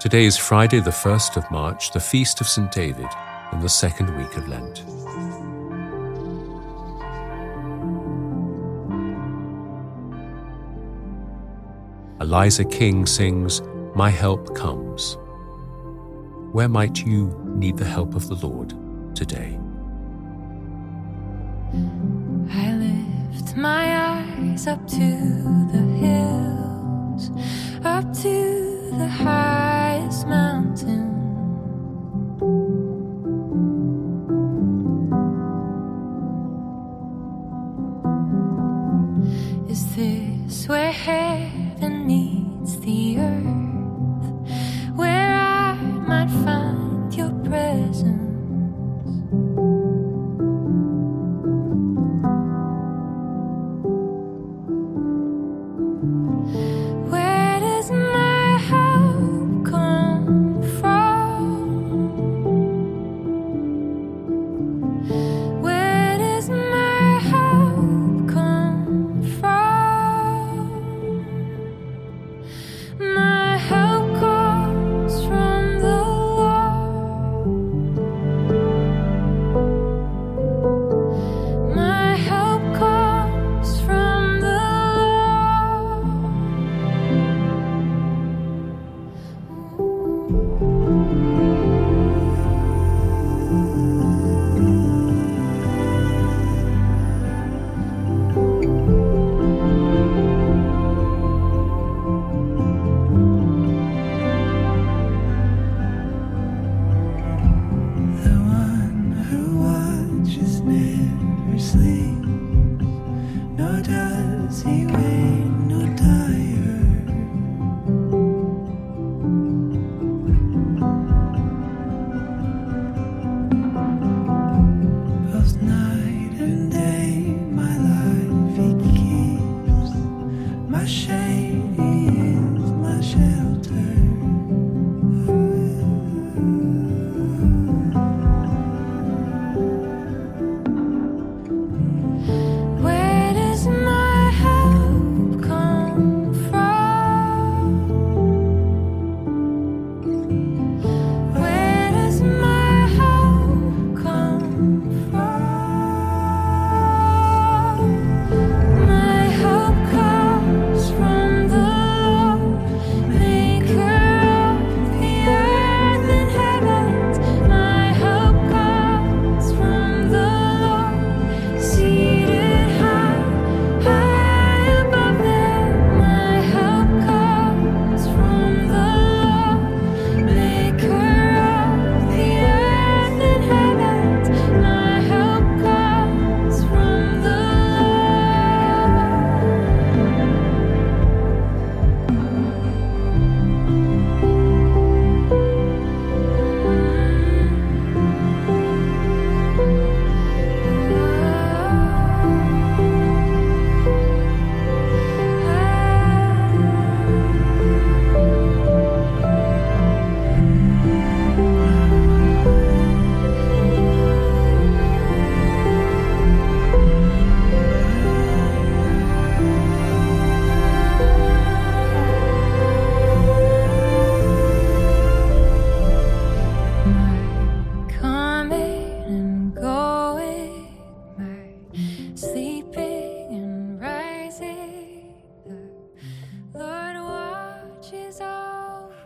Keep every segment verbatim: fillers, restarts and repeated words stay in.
Today is Friday, the first of March, the Feast of Saint David, in the second week of Lent. Eliza King sings, "My help comes." Where might you need the help of the Lord today? I lift my eyes up to the hills, up to the highest mountain. Is this where heaven meets the earth, where I might find your presence?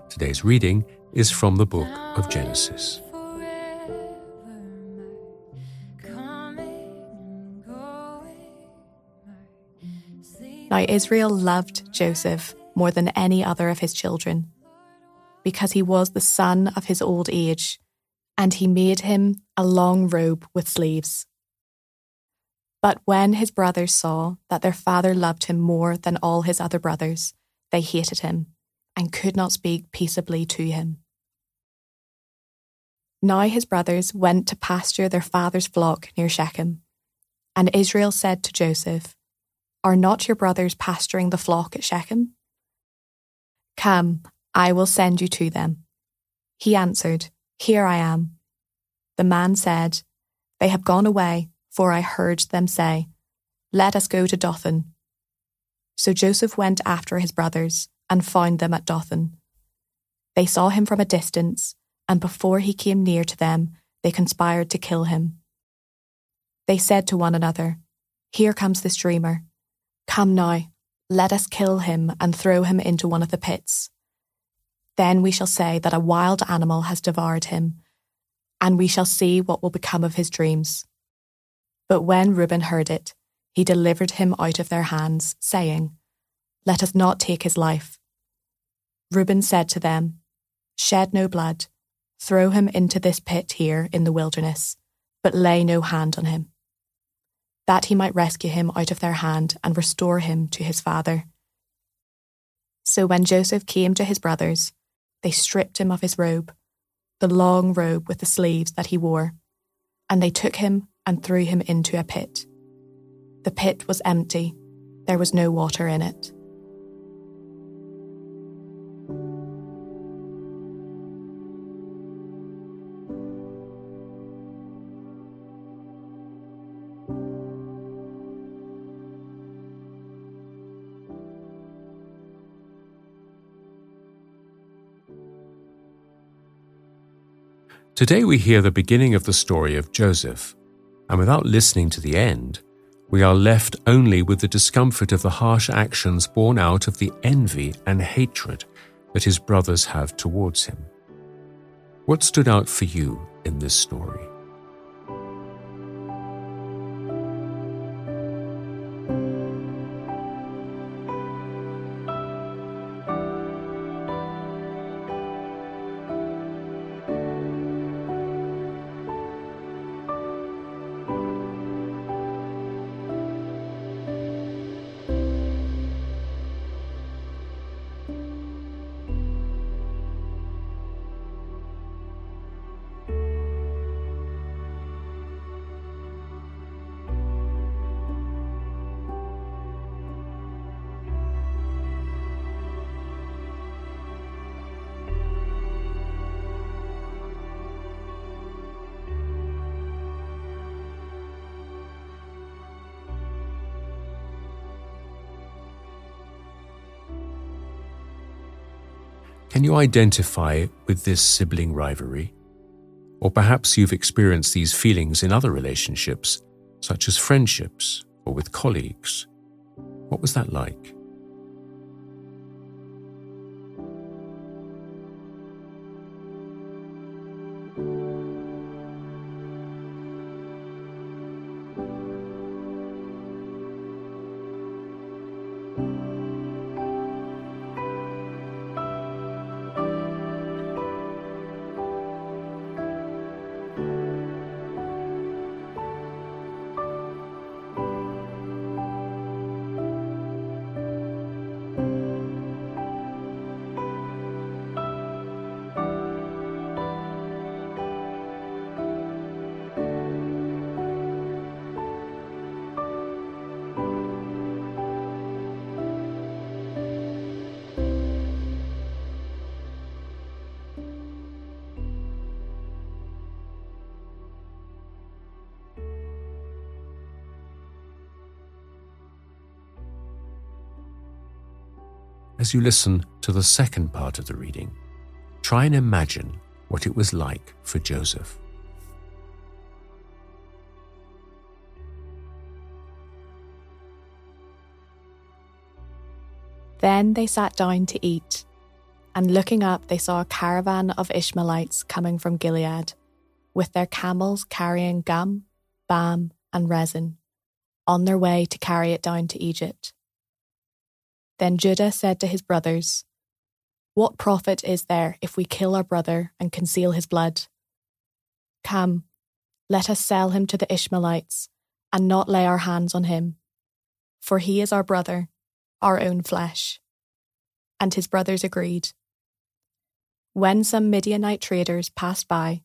Today's reading is from the book of Genesis. Now Israel loved Joseph more than any other of his children, because he was the son of his old age, and he made him a long robe with sleeves. But when his brothers saw that their father loved him more than all his other brothers, they hated him and could not speak peaceably to him. Now his brothers went to pasture their father's flock near Shechem, and Israel said to Joseph, "Are not your brothers pasturing the flock at Shechem? Come, I will send you to them." He answered, "Here I am." The man said, "They have gone away, for I heard them say, 'Let us go to Dothan.'" So Joseph went after his brothers and found them at Dothan. They saw him from a distance, and before he came near to them, they conspired to kill him. They said to one another, "Here comes this dreamer. Come now, let us kill him and throw him into one of the pits. Then we shall say that a wild animal has devoured him, and we shall see what will become of his dreams." But when Reuben heard it, he delivered him out of their hands, saying, "Let us not take his life." Reuben said to them, "Shed no blood. Throw him into this pit here in the wilderness, but lay no hand on him, that he might rescue him out of their hand and restore him to his father." So when Joseph came to his brothers, they stripped him of his robe, the long robe with the sleeves that he wore, and they took him and threw him into a pit. The pit was empty. There was no water in it. Today we hear the beginning of the story of Joseph, and without listening to the end, we are left only with the discomfort of the harsh actions born out of the envy and hatred that his brothers have towards him. What stood out for you in this story? Can you identify with this sibling rivalry? Or perhaps you've experienced these feelings in other relationships, such as friendships or with colleagues. What was that like? As you listen to the second part of the reading, try and imagine what it was like for Joseph. Then they sat down to eat, and looking up they saw a caravan of Ishmaelites coming from Gilead, with their camels carrying gum, balm, and resin, on their way to carry it down to Egypt. Then Judah said to his brothers, "What profit is there if we kill our brother and conceal his blood? Come, let us sell him to the Ishmaelites and not lay our hands on him, for he is our brother, our own flesh." And his brothers agreed. When some Midianite traders passed by,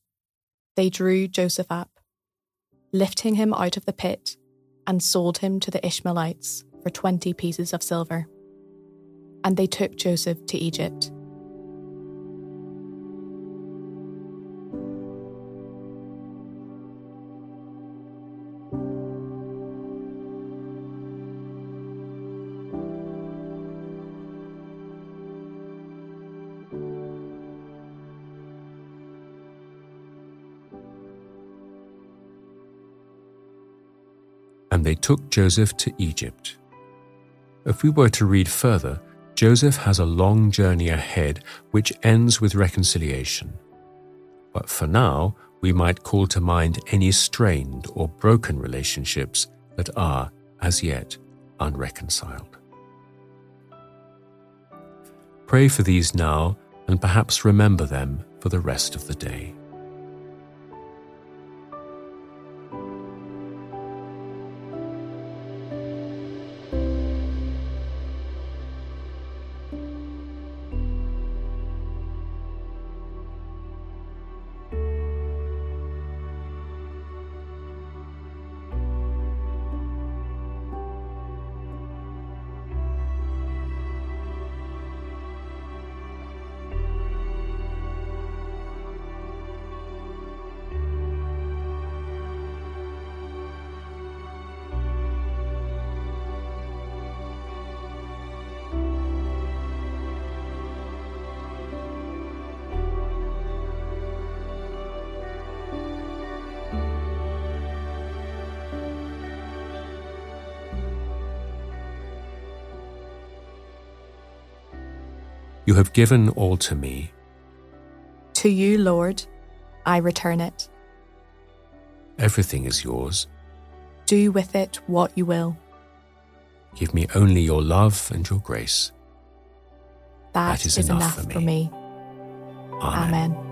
they drew Joseph up, lifting him out of the pit, and sold him to the Ishmaelites for twenty pieces of silver. And they took Joseph to Egypt. and they took Joseph to Egypt. If we were to read further, Joseph has a long journey ahead which ends with reconciliation. But for now, we might call to mind any strained or broken relationships that are, as yet, unreconciled. Pray for these now and perhaps remember them for the rest of the day. You have given all to me. To you, Lord, I return it. Everything is yours. Do with it what you will. Give me only your love and your grace. That, that is, is enough, enough for me. For me. Amen. Amen.